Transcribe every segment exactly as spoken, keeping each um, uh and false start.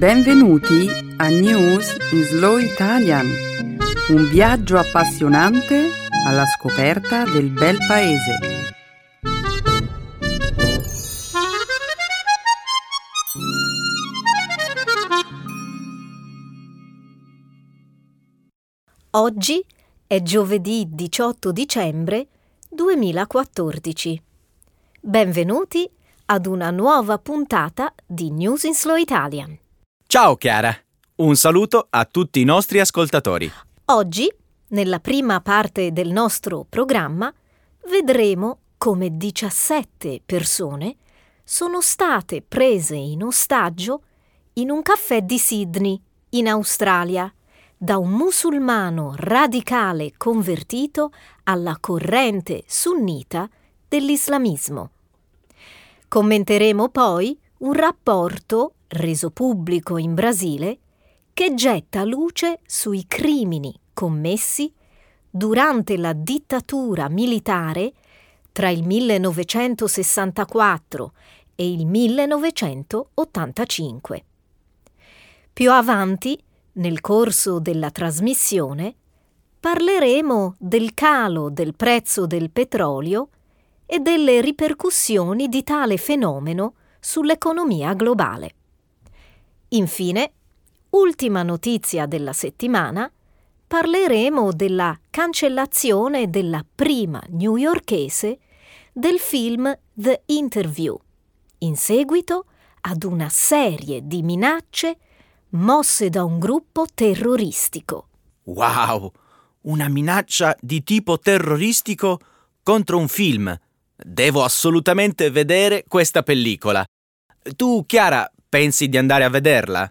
Benvenuti a News in Slow Italian, un viaggio appassionante alla scoperta del bel paese. Oggi è giovedì diciotto dicembre duemilaquattordici. Benvenuti ad una nuova puntata di News in Slow Italian. Ciao Chiara! Un saluto a tutti i nostri ascoltatori. Oggi, nella prima parte del nostro programma, vedremo come diciassette persone sono state prese in ostaggio in un caffè di Sydney, in Australia, da un musulmano radicale convertito alla corrente sunnita dell'islamismo. Commenteremo poi un rapporto reso pubblico in Brasile, che getta luce sui crimini commessi durante la dittatura militare tra il millenovecentosessantaquattro e il millenovecentottantacinque. Più avanti, nel corso della trasmissione, parleremo del calo del prezzo del petrolio e delle ripercussioni di tale fenomeno sull'economia globale. Infine, ultima notizia della settimana, parleremo della cancellazione della prima newyorkese del film The Interview, in seguito ad una serie di minacce mosse da un gruppo terroristico. Wow! Una minaccia di tipo terroristico contro un film. Devo assolutamente vedere questa pellicola. Tu, Chiara, pensi di andare a vederla?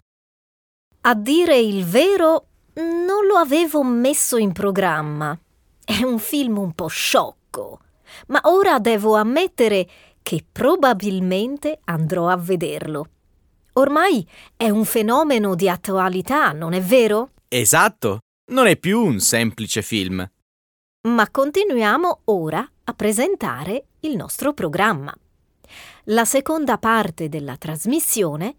A dire il vero, non lo avevo messo in programma. È un film un po' sciocco, ma ora devo ammettere che probabilmente andrò a vederlo. Ormai è un fenomeno di attualità, non è vero? Esatto, non è più un semplice film. Ma continuiamo ora a presentare il nostro programma. La seconda parte della trasmissione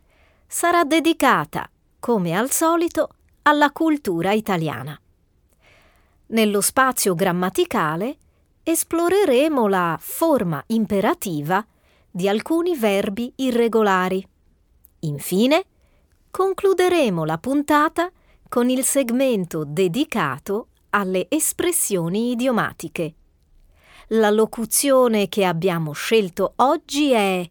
sarà dedicata, come al solito, alla cultura italiana. Nello spazio grammaticale esploreremo la forma imperativa di alcuni verbi irregolari. Infine, concluderemo la puntata con il segmento dedicato alle espressioni idiomatiche. La locuzione che abbiamo scelto oggi è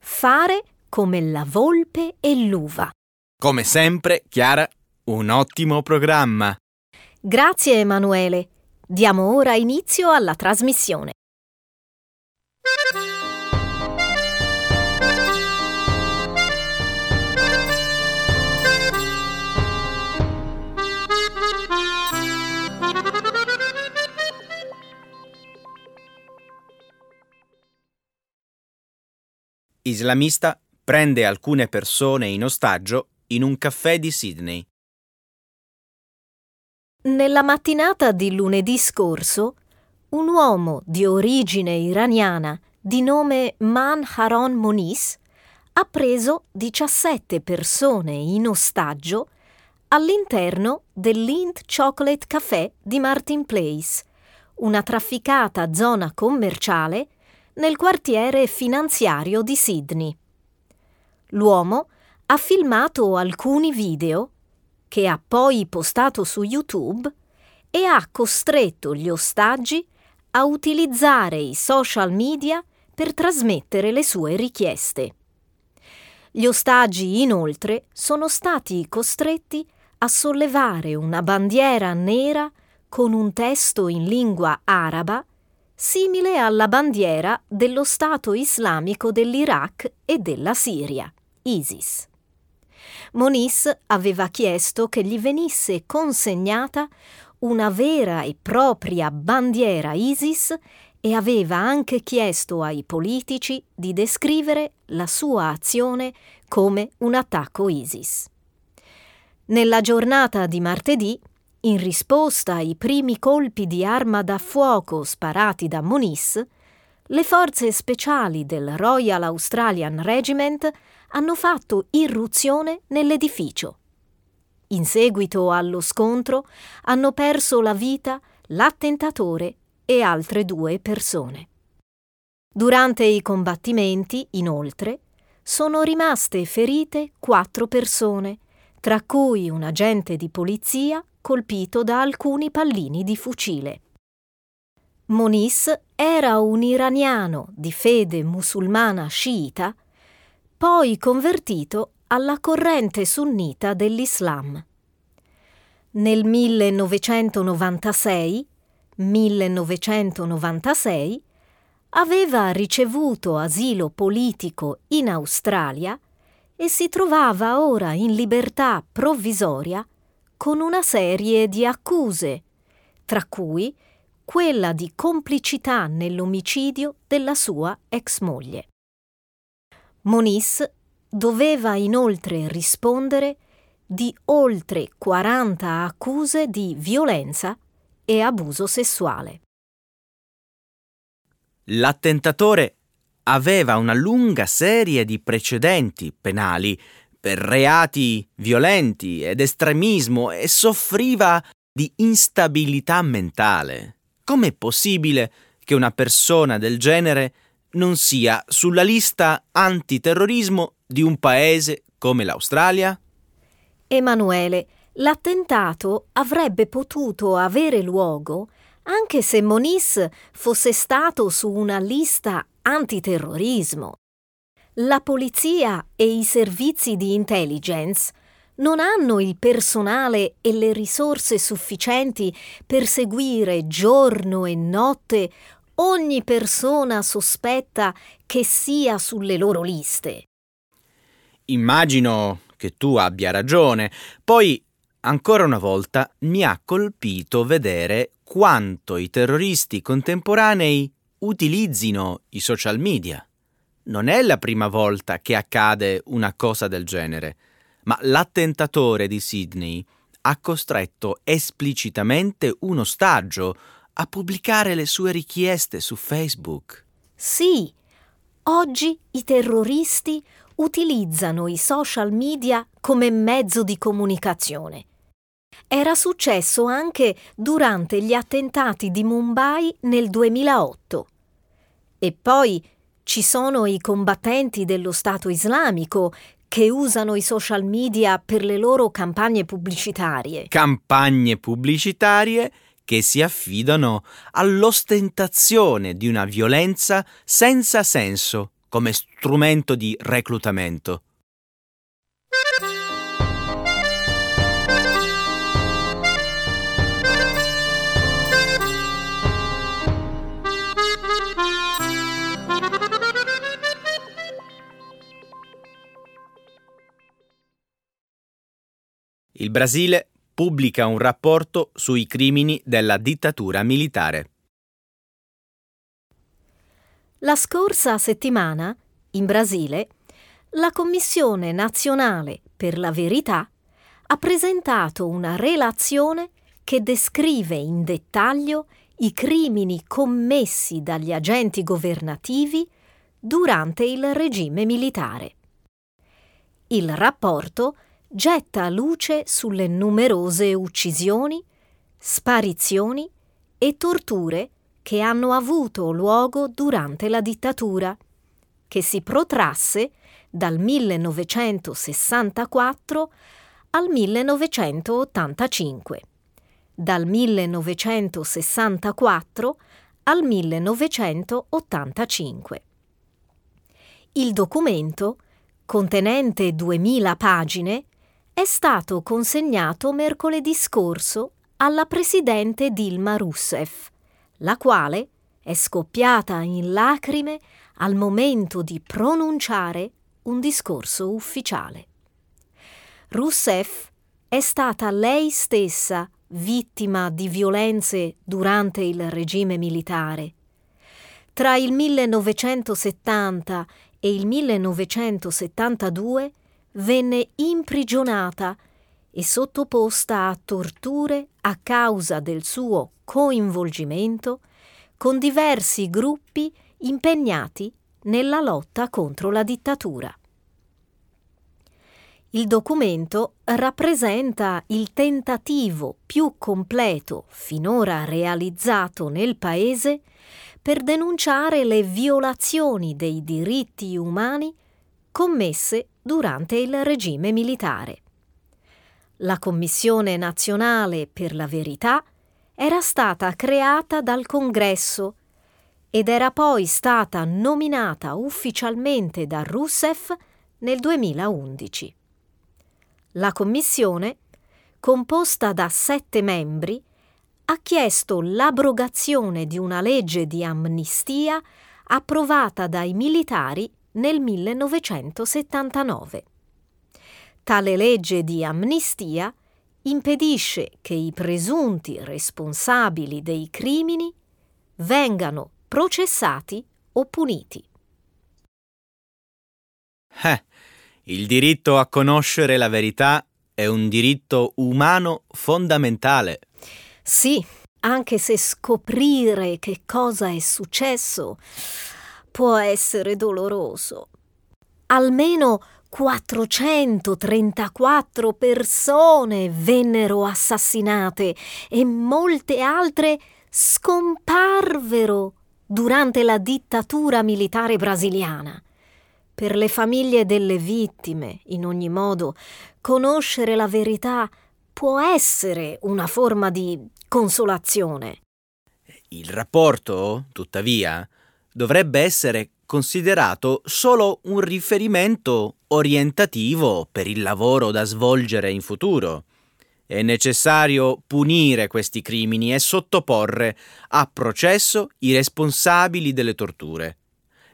fare come la volpe e l'uva. Come sempre, Chiara, un ottimo programma. Grazie Emanuele. Diamo ora inizio alla trasmissione. Islamista prende alcune persone in ostaggio in un caffè di Sydney. Nella mattinata di lunedì scorso, un uomo di origine iraniana di nome Man Haron Monis ha preso diciassette persone in ostaggio all'interno del Lindt Chocolate Café di Martin Place, una trafficata zona commerciale nel quartiere finanziario di Sydney. L'uomo ha filmato alcuni video che ha poi postato su YouTube e ha costretto gli ostaggi a utilizzare i social media per trasmettere le sue richieste. Gli ostaggi, inoltre, sono stati costretti a sollevare una bandiera nera con un testo in lingua araba simile alla bandiera dello Stato Islamico dell'Iraq e della Siria, ISIS. Monis aveva chiesto che gli venisse consegnata una vera e propria bandiera ISIS e aveva anche chiesto ai politici di descrivere la sua azione come un attacco ISIS. Nella giornata di martedì, in risposta ai primi colpi di arma da fuoco sparati da Monis, le forze speciali del Royal Australian Regiment hanno fatto irruzione nell'edificio. In seguito allo scontro hanno perso la vita l'attentatore e altre due persone. Durante i combattimenti, inoltre, sono rimaste ferite quattro persone, tra cui un agente di polizia colpito da alcuni pallini di fucile. Monis era un iraniano di fede musulmana sciita, poi convertito alla corrente sunnita dell'Islam. Nel millenovecentonovantasei aveva ricevuto asilo politico in Australia e si trovava ora in libertà provvisoria con una serie di accuse, tra cui quella di complicità nell'omicidio della sua ex moglie. Monis doveva inoltre rispondere di oltre quaranta accuse di violenza e abuso sessuale. L'attentatore aveva una lunga serie di precedenti penali per reati violenti ed estremismo e soffriva di instabilità mentale. Com'è possibile che una persona del genere non sia sulla lista antiterrorismo di un paese come l'Australia? Emanuele, l'attentato avrebbe potuto avere luogo anche se Monis fosse stato su una lista antiterrorismo. La polizia e i servizi di intelligence non hanno il personale e le risorse sufficienti per seguire giorno e notte ogni persona sospetta che sia sulle loro liste. Immagino che tu abbia ragione. Poi, ancora una volta, mi ha colpito vedere quanto i terroristi contemporanei utilizzino i social media. Non è la prima volta che accade una cosa del genere, ma l'attentatore di Sydney ha costretto esplicitamente un ostaggio a pubblicare le sue richieste su Facebook. Sì, oggi i terroristi utilizzano i social media come mezzo di comunicazione. Era successo anche durante gli attentati di Mumbai nel duemilaotto. E poi ci sono i combattenti dello Stato Islamico che usano i social media per le loro campagne pubblicitarie. Campagne pubblicitarie che si affidano all'ostentazione di una violenza senza senso come strumento di reclutamento. Il Brasile pubblica un rapporto sui crimini della dittatura militare. La scorsa settimana, in Brasile, la Commissione Nazionale per la Verità ha presentato una relazione che descrive in dettaglio i crimini commessi dagli agenti governativi durante il regime militare. Il rapporto getta luce sulle numerose uccisioni, sparizioni e torture che hanno avuto luogo durante la dittatura, che si protrasse dal millenovecentosessantaquattro al millenovecentottantacinque, dal millenovecentosessantaquattro al millenovecentottantacinque. Il documento, contenente duemila pagine, è stato consegnato mercoledì scorso alla presidente Dilma Rousseff, la quale è scoppiata in lacrime al momento di pronunciare un discorso ufficiale. Rousseff è stata lei stessa vittima di violenze durante il regime militare. Tra il millenovecentosettanta e il millenovecentosettantadue venne imprigionata e sottoposta a torture a causa del suo coinvolgimento con diversi gruppi impegnati nella lotta contro la dittatura. Il documento rappresenta il tentativo più completo finora realizzato nel Paese per denunciare le violazioni dei diritti umani commesse durante il regime militare. La Commissione Nazionale per la Verità era stata creata dal Congresso ed era poi stata nominata ufficialmente da Rousseff nel duemilaundici. La Commissione, composta da sette membri, ha chiesto l'abrogazione di una legge di amnistia approvata dai militari nel millenovecentosettantanove. Tale legge di amnistia impedisce che i presunti responsabili dei crimini vengano processati o puniti. Eh, il diritto a conoscere la verità è un diritto umano fondamentale. Sì, anche se scoprire che cosa è successo può essere doloroso. Almeno quattrocentotrentaquattro persone vennero assassinate e molte altre scomparvero durante la dittatura militare brasiliana. Per le famiglie delle vittime, in ogni modo, conoscere la verità può essere una forma di consolazione. Il rapporto, tuttavia, dovrebbe essere considerato solo un riferimento orientativo per il lavoro da svolgere in futuro. È necessario punire questi crimini e sottoporre a processo i responsabili delle torture.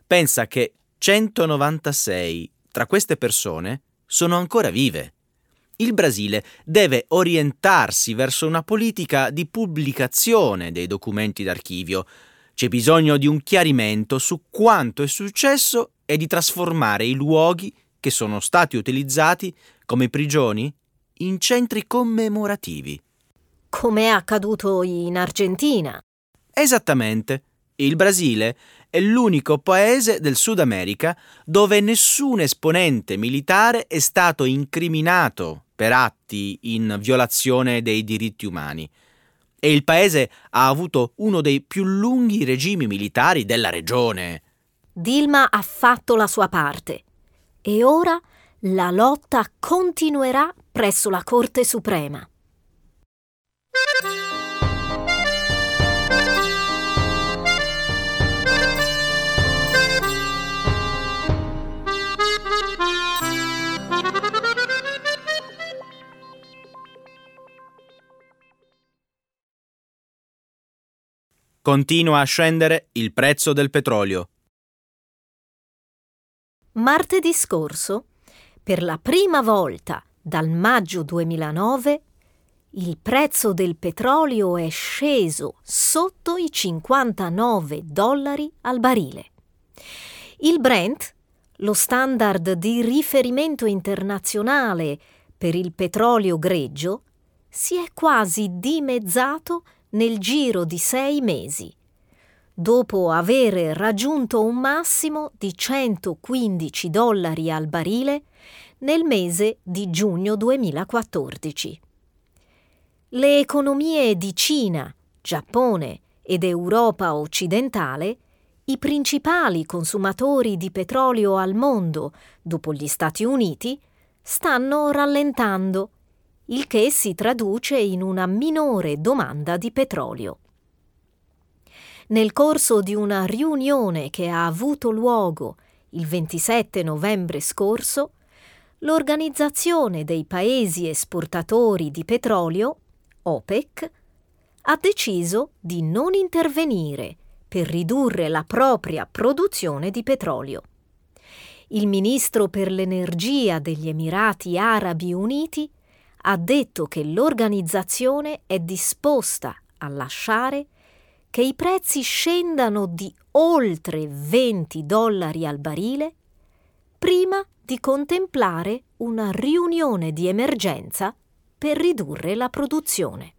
Pensa che centonovantasei tra queste persone sono ancora vive. Il Brasile deve orientarsi verso una politica di pubblicazione dei documenti d'archivio. C'è bisogno di un chiarimento su quanto è successo e di trasformare i luoghi che sono stati utilizzati come prigioni in centri commemorativi. Come è accaduto in Argentina. Esattamente. Il Brasile è l'unico paese del Sud America dove nessun esponente militare è stato incriminato per atti in violazione dei diritti umani. E il paese ha avuto uno dei più lunghi regimi militari della regione. Dilma ha fatto la sua parte e ora la lotta continuerà presso la Corte Suprema. Continua a scendere il prezzo del petrolio. Martedì scorso, per la prima volta dal maggio duemilanove, il prezzo del petrolio è sceso sotto i cinquantanove dollari al barile. Il Brent, lo standard di riferimento internazionale per il petrolio greggio, si è quasi dimezzato nel giro di sei mesi, dopo avere raggiunto un massimo di centoquindici dollari al barile nel mese di giugno duemilaquattordici. Le economie di Cina, Giappone ed Europa occidentale, i principali consumatori di petrolio al mondo dopo gli Stati Uniti, stanno rallentando, il che si traduce in una minore domanda di petrolio. Nel corso di una riunione che ha avuto luogo il ventisette novembre scorso, l'Organizzazione dei Paesi Esportatori di Petrolio, OPEC, ha deciso di non intervenire per ridurre la propria produzione di petrolio. Il ministro per l'energia degli Emirati Arabi Uniti ha detto che l'organizzazione è disposta a lasciare che i prezzi scendano di oltre venti dollari al barile prima di contemplare una riunione di emergenza per ridurre la produzione.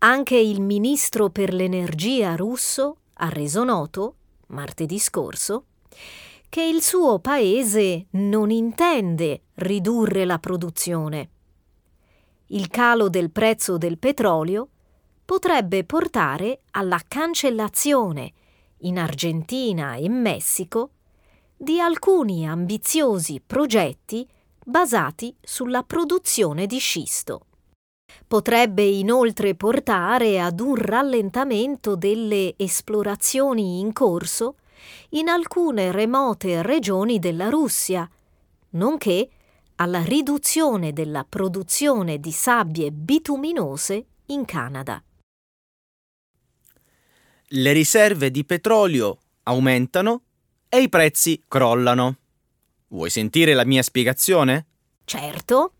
Anche il ministro per l'energia russo ha reso noto martedì scorso, che il suo paese non intende ridurre la produzione. Il calo del prezzo del petrolio potrebbe portare alla cancellazione in Argentina e Messico di alcuni ambiziosi progetti basati sulla produzione di scisto. Potrebbe inoltre portare ad un rallentamento delle esplorazioni in corso in alcune remote regioni della Russia, nonché alla riduzione della produzione di sabbie bituminose in Canada. Le riserve di petrolio aumentano e i prezzi crollano. Vuoi sentire la mia spiegazione? Certo.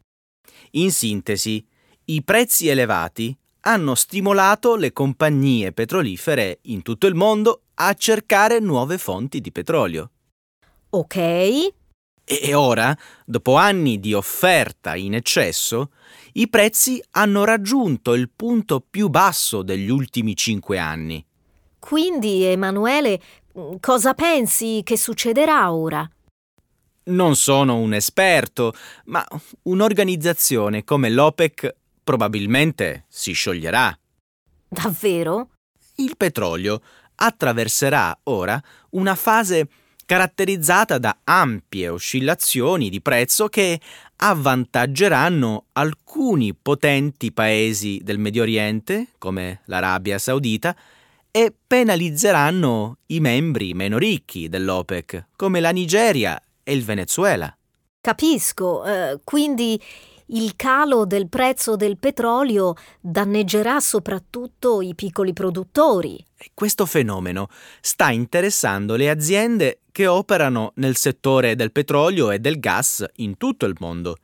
In sintesi, i prezzi elevati hanno stimolato le compagnie petrolifere in tutto il mondo a cercare nuove fonti di petrolio. Ok. E ora, dopo anni di offerta in eccesso, i prezzi hanno raggiunto il punto più basso degli ultimi cinque anni. Quindi, Emanuele, cosa pensi che succederà ora? Non sono un esperto, ma un'organizzazione come l'OPEC probabilmente si scioglierà. Davvero? Il petrolio attraverserà ora una fase caratterizzata da ampie oscillazioni di prezzo che avvantaggeranno alcuni potenti paesi del Medio Oriente, come l'Arabia Saudita, e penalizzeranno i membri meno ricchi dell'OPEC, come la Nigeria e il Venezuela. Capisco, eh, quindi il calo del prezzo del petrolio danneggerà soprattutto i piccoli produttori. Questo fenomeno sta interessando le aziende che operano nel settore del petrolio e del gas in tutto il mondo.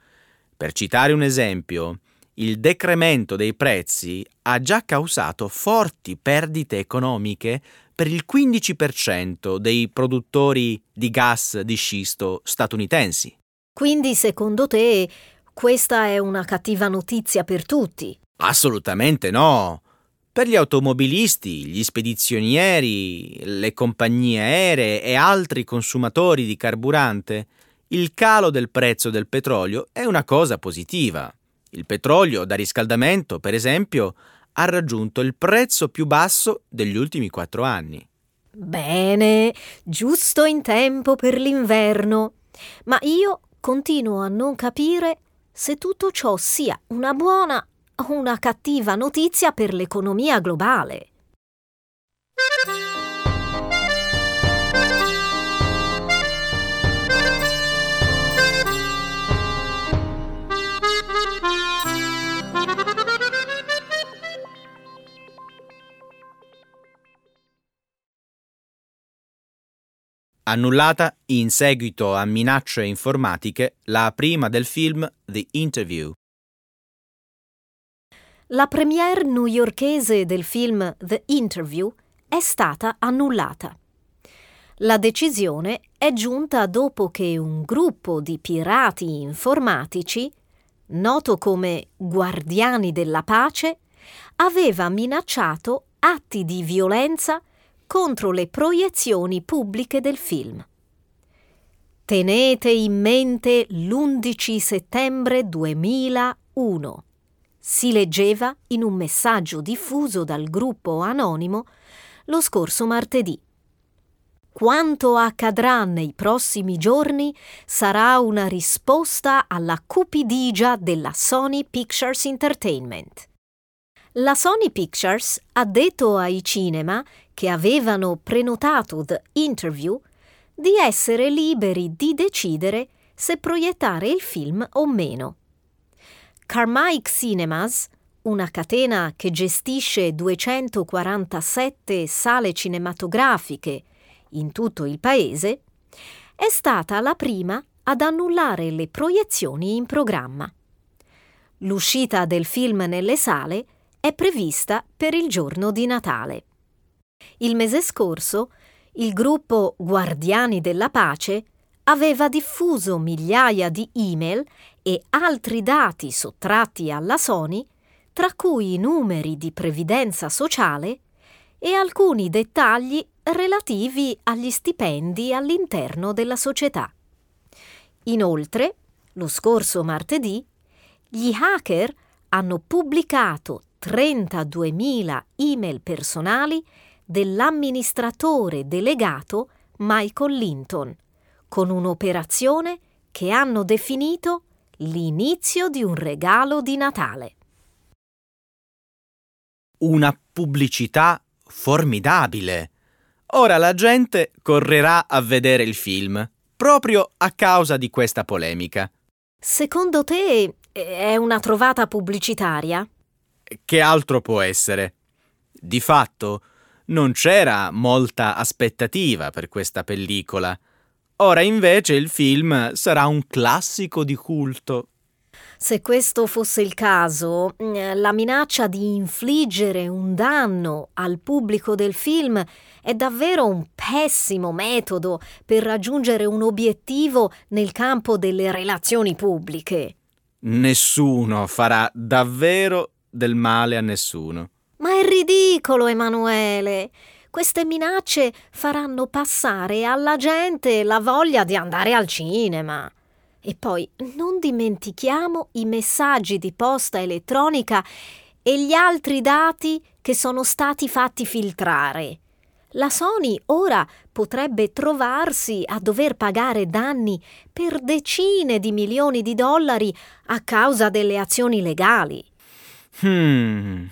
Per citare un esempio, il decremento dei prezzi ha già causato forti perdite economiche per il quindici per cento dei produttori di gas di scisto statunitensi. Quindi, secondo te, questa è una cattiva notizia per tutti? Assolutamente no! Per gli automobilisti, gli spedizionieri, le compagnie aeree e altri consumatori di carburante, il calo del prezzo del petrolio è una cosa positiva. Il petrolio da riscaldamento, per esempio, ha raggiunto il prezzo più basso degli ultimi quattro anni. Bene, giusto in tempo per l'inverno. Ma io continuo a non capire se tutto ciò sia una buona o una cattiva notizia per l'economia globale. Annullata in seguito a minacce informatiche la prima del film The Interview. La premiere newyorkese del film The Interview è stata annullata. La decisione è giunta dopo che un gruppo di pirati informatici, noto come Guardiani della Pace, aveva minacciato atti di violenza contro le proiezioni pubbliche del film. Tenete in mente l'undici settembre duemilauno, si leggeva in un messaggio diffuso dal gruppo anonimo lo scorso martedì. Quanto accadrà nei prossimi giorni sarà una risposta alla cupidigia della Sony Pictures Entertainment. La Sony Pictures ha detto ai cinema che avevano prenotato The Interview di essere liberi di decidere se proiettare il film o meno. Carmike Cinemas, una catena che gestisce duecentoquarantasette sale cinematografiche in tutto il paese, è stata la prima ad annullare le proiezioni in programma. L'uscita del film nelle sale è prevista per il giorno di Natale. Il mese scorso, il gruppo Guardiani della Pace aveva diffuso migliaia di email e altri dati sottratti alla Sony, tra cui i numeri di previdenza sociale e alcuni dettagli relativi agli stipendi all'interno della società. Inoltre, lo scorso martedì, gli hacker hanno pubblicato trentaduemila email personali dell'amministratore delegato Michael Linton, con un'operazione che hanno definito l'inizio di un regalo di Natale. Una pubblicità formidabile. Ora la gente correrà a vedere il film, proprio a causa di questa polemica. Secondo te è una trovata pubblicitaria? Che altro può essere? Di fatto, non c'era molta aspettativa per questa pellicola. Ora invece il film sarà un classico di culto. Se questo fosse il caso, la minaccia di infliggere un danno al pubblico del film è davvero un pessimo metodo per raggiungere un obiettivo nel campo delle relazioni pubbliche. Nessuno farà davvero del male a nessuno. Ma è ridicolo, Emanuele! Queste minacce faranno passare alla gente la voglia di andare al cinema. E poi non dimentichiamo i messaggi di posta elettronica e gli altri dati che sono stati fatti filtrare. La Sony ora potrebbe trovarsi a dover pagare danni per decine di milioni di dollari a causa delle azioni legali. Hmm.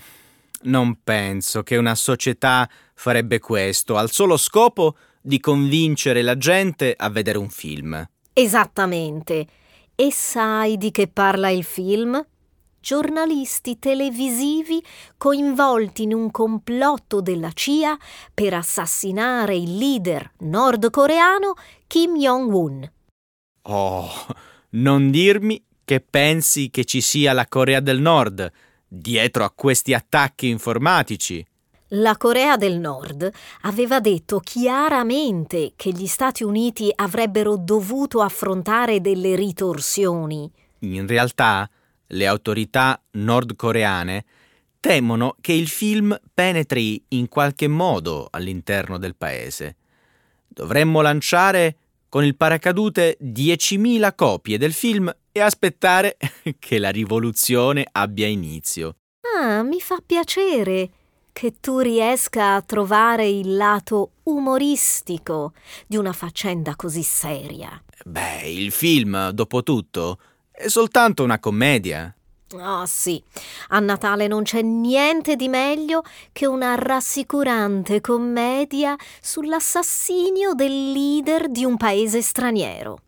Non penso che una società farebbe questo al solo scopo di convincere la gente a vedere un film. Esattamente. E sai di che parla il film? Giornalisti televisivi coinvolti in un complotto della C I A per assassinare il leader nordcoreano Kim Jong-un. Oh, non dirmi che pensi che ci sia la Corea del Nord dietro a questi attacchi informatici. La Corea del Nord aveva detto chiaramente che gli Stati Uniti avrebbero dovuto affrontare delle ritorsioni. In realtà, le autorità nordcoreane temono che il film penetri in qualche modo all'interno del paese. Dovremmo lanciare con il paracadute diecimila copie del film e aspettare che la rivoluzione abbia inizio. Ah, mi fa piacere che tu riesca a trovare il lato umoristico di una faccenda così seria. Beh, il film, dopo tutto, è soltanto una commedia. Ah, sì. A Natale non c'è niente di meglio che una rassicurante commedia sull'assassinio del leader di un paese straniero.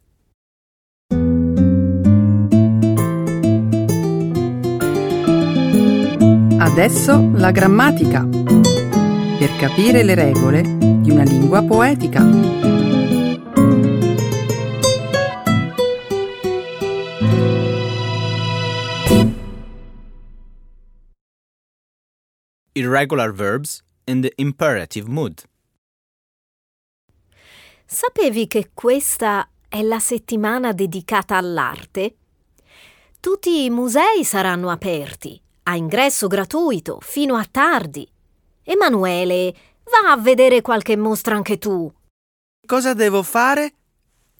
Adesso la grammatica, per capire le regole di una lingua poetica. Irregular verbs in the imperative mood. Sapevi che questa è la settimana dedicata all'arte? Tutti i musei saranno aperti, a ingresso gratuito, fino a tardi. Emanuele, va a vedere qualche mostra anche tu. Cosa devo fare?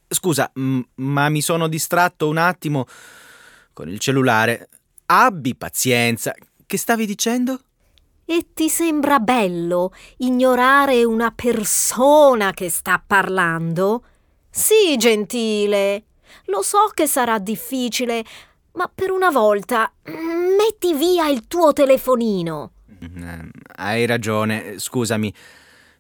Scusa, m- ma mi sono distratto un attimo con il cellulare. Abbi pazienza. Che stavi dicendo? E ti sembra bello ignorare una persona che sta parlando? Sì, gentile. Lo so che sarà difficile, ma per una volta metti via il tuo telefonino. Hai ragione, scusami.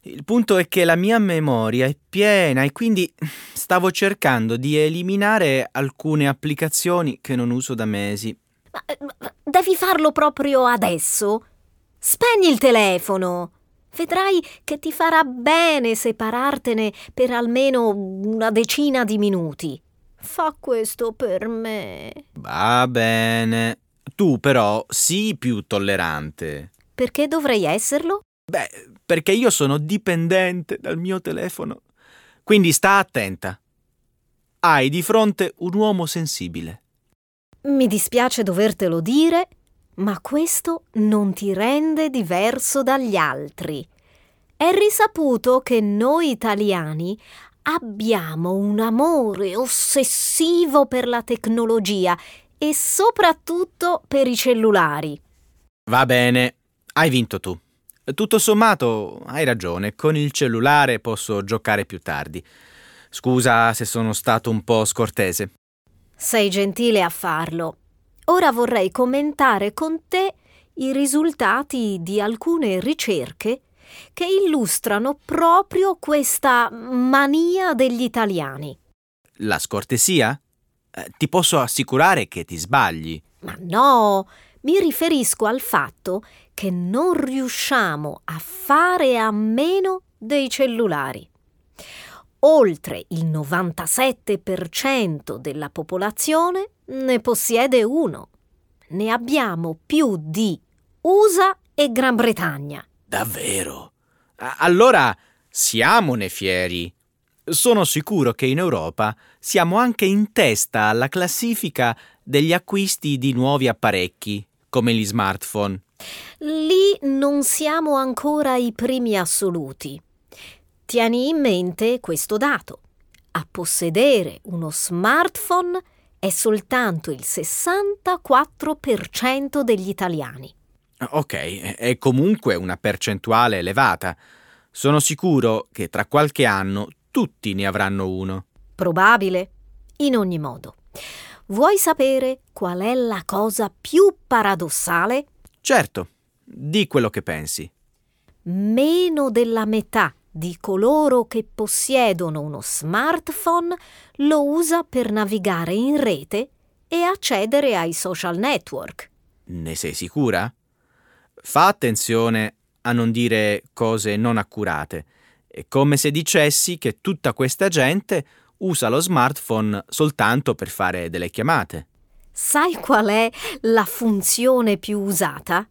Il punto è che la mia memoria è piena e quindi stavo cercando di eliminare alcune applicazioni che non uso da mesi. Ma, ma devi farlo proprio adesso? Spegni il telefono. Vedrai che ti farà bene separartene per almeno una decina di minuti. Fa questo per me. Va bene. Tu però sii più tollerante. Perché dovrei esserlo? Beh, perché io sono dipendente dal mio telefono. Quindi sta attenta. Hai di fronte un uomo sensibile. Mi dispiace dovertelo dire, ma questo non ti rende diverso dagli altri. È risaputo che noi italiani abbiamo un amore ossessivo per la tecnologia e soprattutto per i cellulari. Va bene, hai vinto tu. Tutto sommato, hai ragione, con il cellulare posso giocare più tardi. Scusa se sono stato un po' scortese. Sei gentile a farlo. Ora vorrei commentare con te i risultati di alcune ricerche che illustrano proprio questa mania degli italiani. La scortesia? Eh, ti posso assicurare che ti sbagli. Ma no, mi riferisco al fatto che non riusciamo a fare a meno dei cellulari. Oltre il novantasette per cento della popolazione ne possiede uno. Ne abbiamo più di U S A e Gran Bretagna. Davvero? Allora siamone fieri. Sono sicuro che in Europa siamo anche in testa alla classifica degli acquisti di nuovi apparecchi, come gli smartphone. Lì non siamo ancora i primi assoluti. Tieni in mente questo dato. A possedere uno smartphone è soltanto il sessantaquattro per cento degli italiani. Ok, è comunque una percentuale elevata. Sono sicuro che tra qualche anno tutti ne avranno uno. Probabile. In ogni modo, vuoi sapere qual è la cosa più paradossale? Certo, di quello che pensi. Meno della metà di coloro che possiedono uno smartphone lo usa per navigare in rete e accedere ai social network. Ne sei sicura? Fa attenzione a non dire cose non accurate. È come se dicessi che tutta questa gente usa lo smartphone soltanto per fare delle chiamate. Sai qual è la funzione più usata?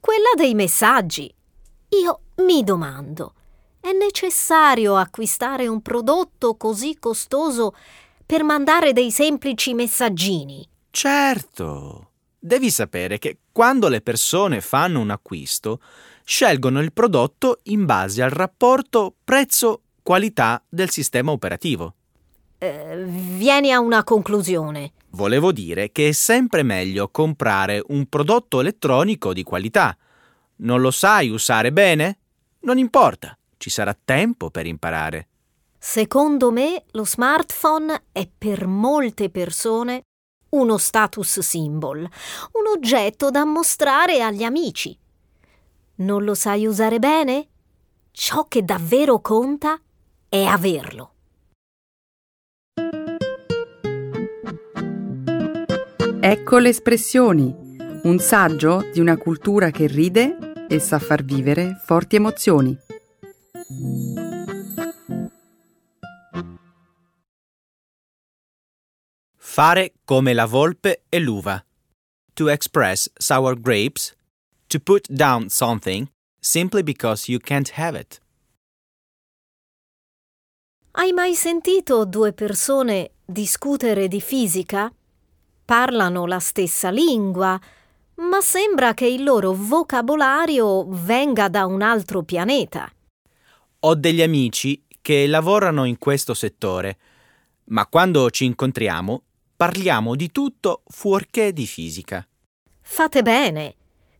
Quella dei messaggi. Io mi domando, è necessario acquistare un prodotto così costoso per mandare dei semplici messaggini? Certo! Devi sapere che quando le persone fanno un acquisto, scelgono il prodotto in base al rapporto prezzo-qualità del sistema operativo. Eh, vieni a una conclusione. Volevo dire che è sempre meglio comprare un prodotto elettronico di qualità. Non lo sai usare bene? Non importa. Ci sarà tempo per imparare. Secondo me, lo smartphone è per molte persone uno status symbol, un oggetto da mostrare agli amici. Non lo sai usare bene? Ciò che davvero conta è averlo. Ecco le espressioni, un saggio di una cultura che ride e sa far vivere forti emozioni. Fare come la volpe e l'uva. To express sour grapes. To put down something simply because you can't have it. Hai mai sentito due persone discutere di fisica? Parlano la stessa lingua, ma sembra che il loro vocabolario venga da un altro pianeta. Ho degli amici che lavorano in questo settore, ma quando ci incontriamo parliamo di tutto fuorché di fisica. Fate bene.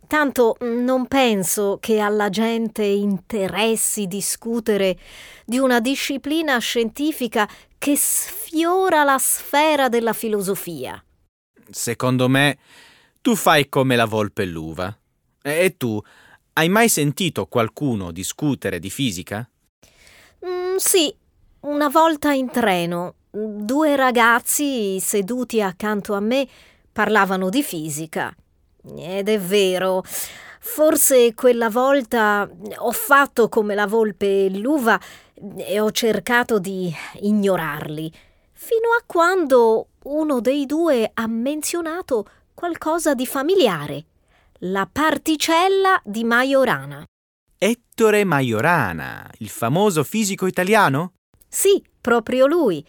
Tanto non penso che alla gente interessi discutere di una disciplina scientifica che sfiora la sfera della filosofia. Secondo me, tu fai come la volpe e l'uva. E tu, hai mai sentito qualcuno discutere di fisica? Mm, sì, una volta in treno, due ragazzi seduti accanto a me parlavano di fisica. Ed è vero, forse quella volta ho fatto come la volpe e l'uva e ho cercato di ignorarli, fino a quando uno dei due ha menzionato qualcosa di familiare, la particella di Majorana. Ettore Majorana, il famoso fisico italiano? Sì, proprio lui.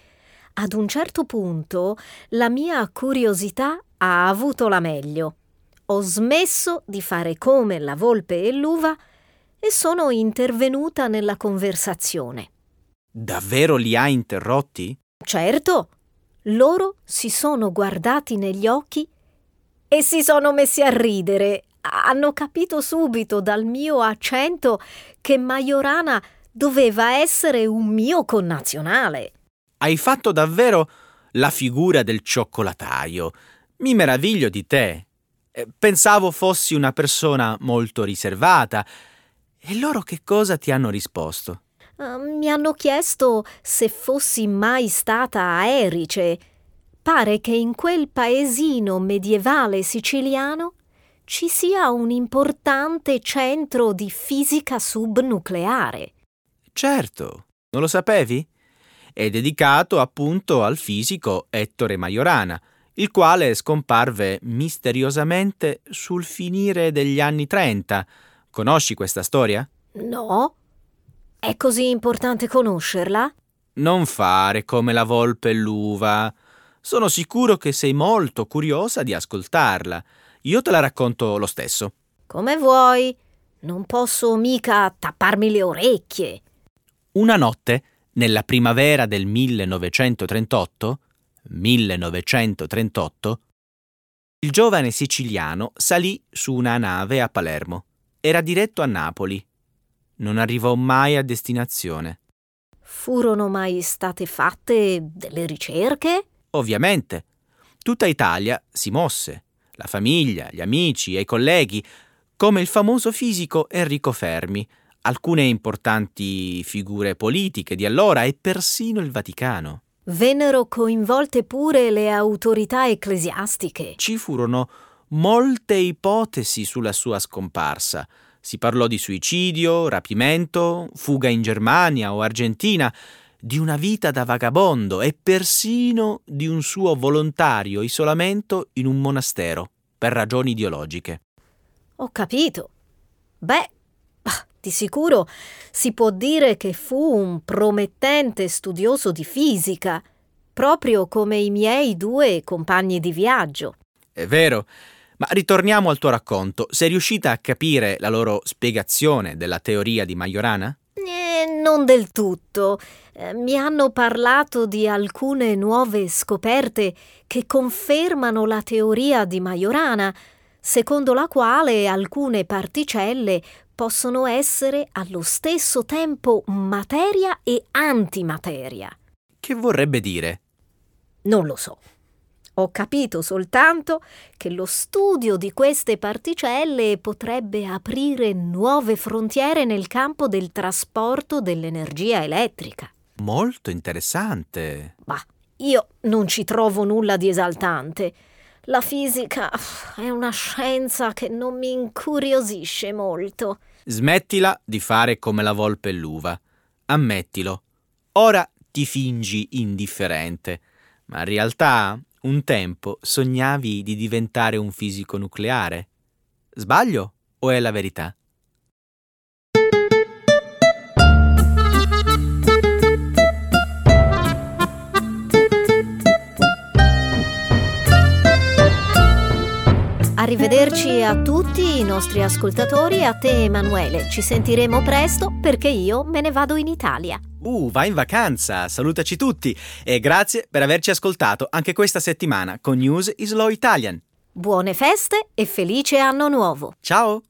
Ad un certo punto la mia curiosità ha avuto la meglio. Ho smesso di fare come la volpe e l'uva e e sono intervenuta nella conversazione. Davvero li ha interrotti? Certo! Loro si sono guardati negli occhi e si sono messi a ridere. Hanno capito subito dal mio accento che Majorana doveva essere un mio connazionale. Hai fatto davvero la figura del cioccolataio. Mi meraviglio di te. Pensavo fossi una persona molto riservata. E loro che cosa ti hanno risposto? Uh, mi hanno chiesto se fossi mai stata a Erice. Pare che in quel paesino medievale siciliano ci sia un importante centro di fisica subnucleare. Certo, non lo sapevi? È dedicato appunto al fisico Ettore Majorana, il quale scomparve misteriosamente sul finire degli anni trenta. Conosci questa storia? No. È così importante conoscerla? Non fare come la volpe e l'uva. Sono sicuro che sei molto curiosa di ascoltarla. Io te la racconto lo stesso. Come vuoi. Non posso mica tapparmi le orecchie. Una notte, nella primavera del millenovecentotrentotto, millenovecentotrentotto, il giovane siciliano salì su una nave a Palermo. Era diretto a Napoli. Non arrivò mai a destinazione. Furono mai state fatte delle ricerche? Ovviamente. Tutta Italia si mosse. La famiglia, gli amici e i colleghi, come il famoso fisico Enrico Fermi, alcune importanti figure politiche di allora e persino il Vaticano. Vennero coinvolte pure le autorità ecclesiastiche. Ci furono molte ipotesi sulla sua scomparsa. Si parlò di suicidio, rapimento, fuga in Germania o Argentina, di una vita da vagabondo e persino di un suo volontario isolamento in un monastero per ragioni ideologiche. Ho capito. Beh, di sicuro si può dire che fu un promettente studioso di fisica, proprio come i miei due compagni di viaggio. È vero. Ma ritorniamo al tuo racconto. Sei riuscita a capire la loro spiegazione della teoria di Majorana? Eh, non del tutto. Eh, mi hanno parlato di alcune nuove scoperte che confermano la teoria di Majorana, secondo la quale alcune particelle possono essere allo stesso tempo materia e antimateria. Che vorrebbe dire? Non lo so. Ho capito soltanto che lo studio di queste particelle potrebbe aprire nuove frontiere nel campo del trasporto dell'energia elettrica. Molto interessante. Ma io non ci trovo nulla di esaltante. La fisica è una scienza che non mi incuriosisce molto. Smettila di fare come la volpe e l'uva. Ammettilo. Ora ti fingi indifferente, ma in realtà un tempo sognavi di diventare un fisico nucleare. Sbaglio o è la verità? Arrivederci a tutti i nostri ascoltatori e a te, Emanuele. Ci sentiremo presto perché io me ne vado in Italia. Uh, vai in vacanza, salutaci tutti e grazie per averci ascoltato anche questa settimana con News in Slow Italian. Buone feste e felice anno nuovo. Ciao!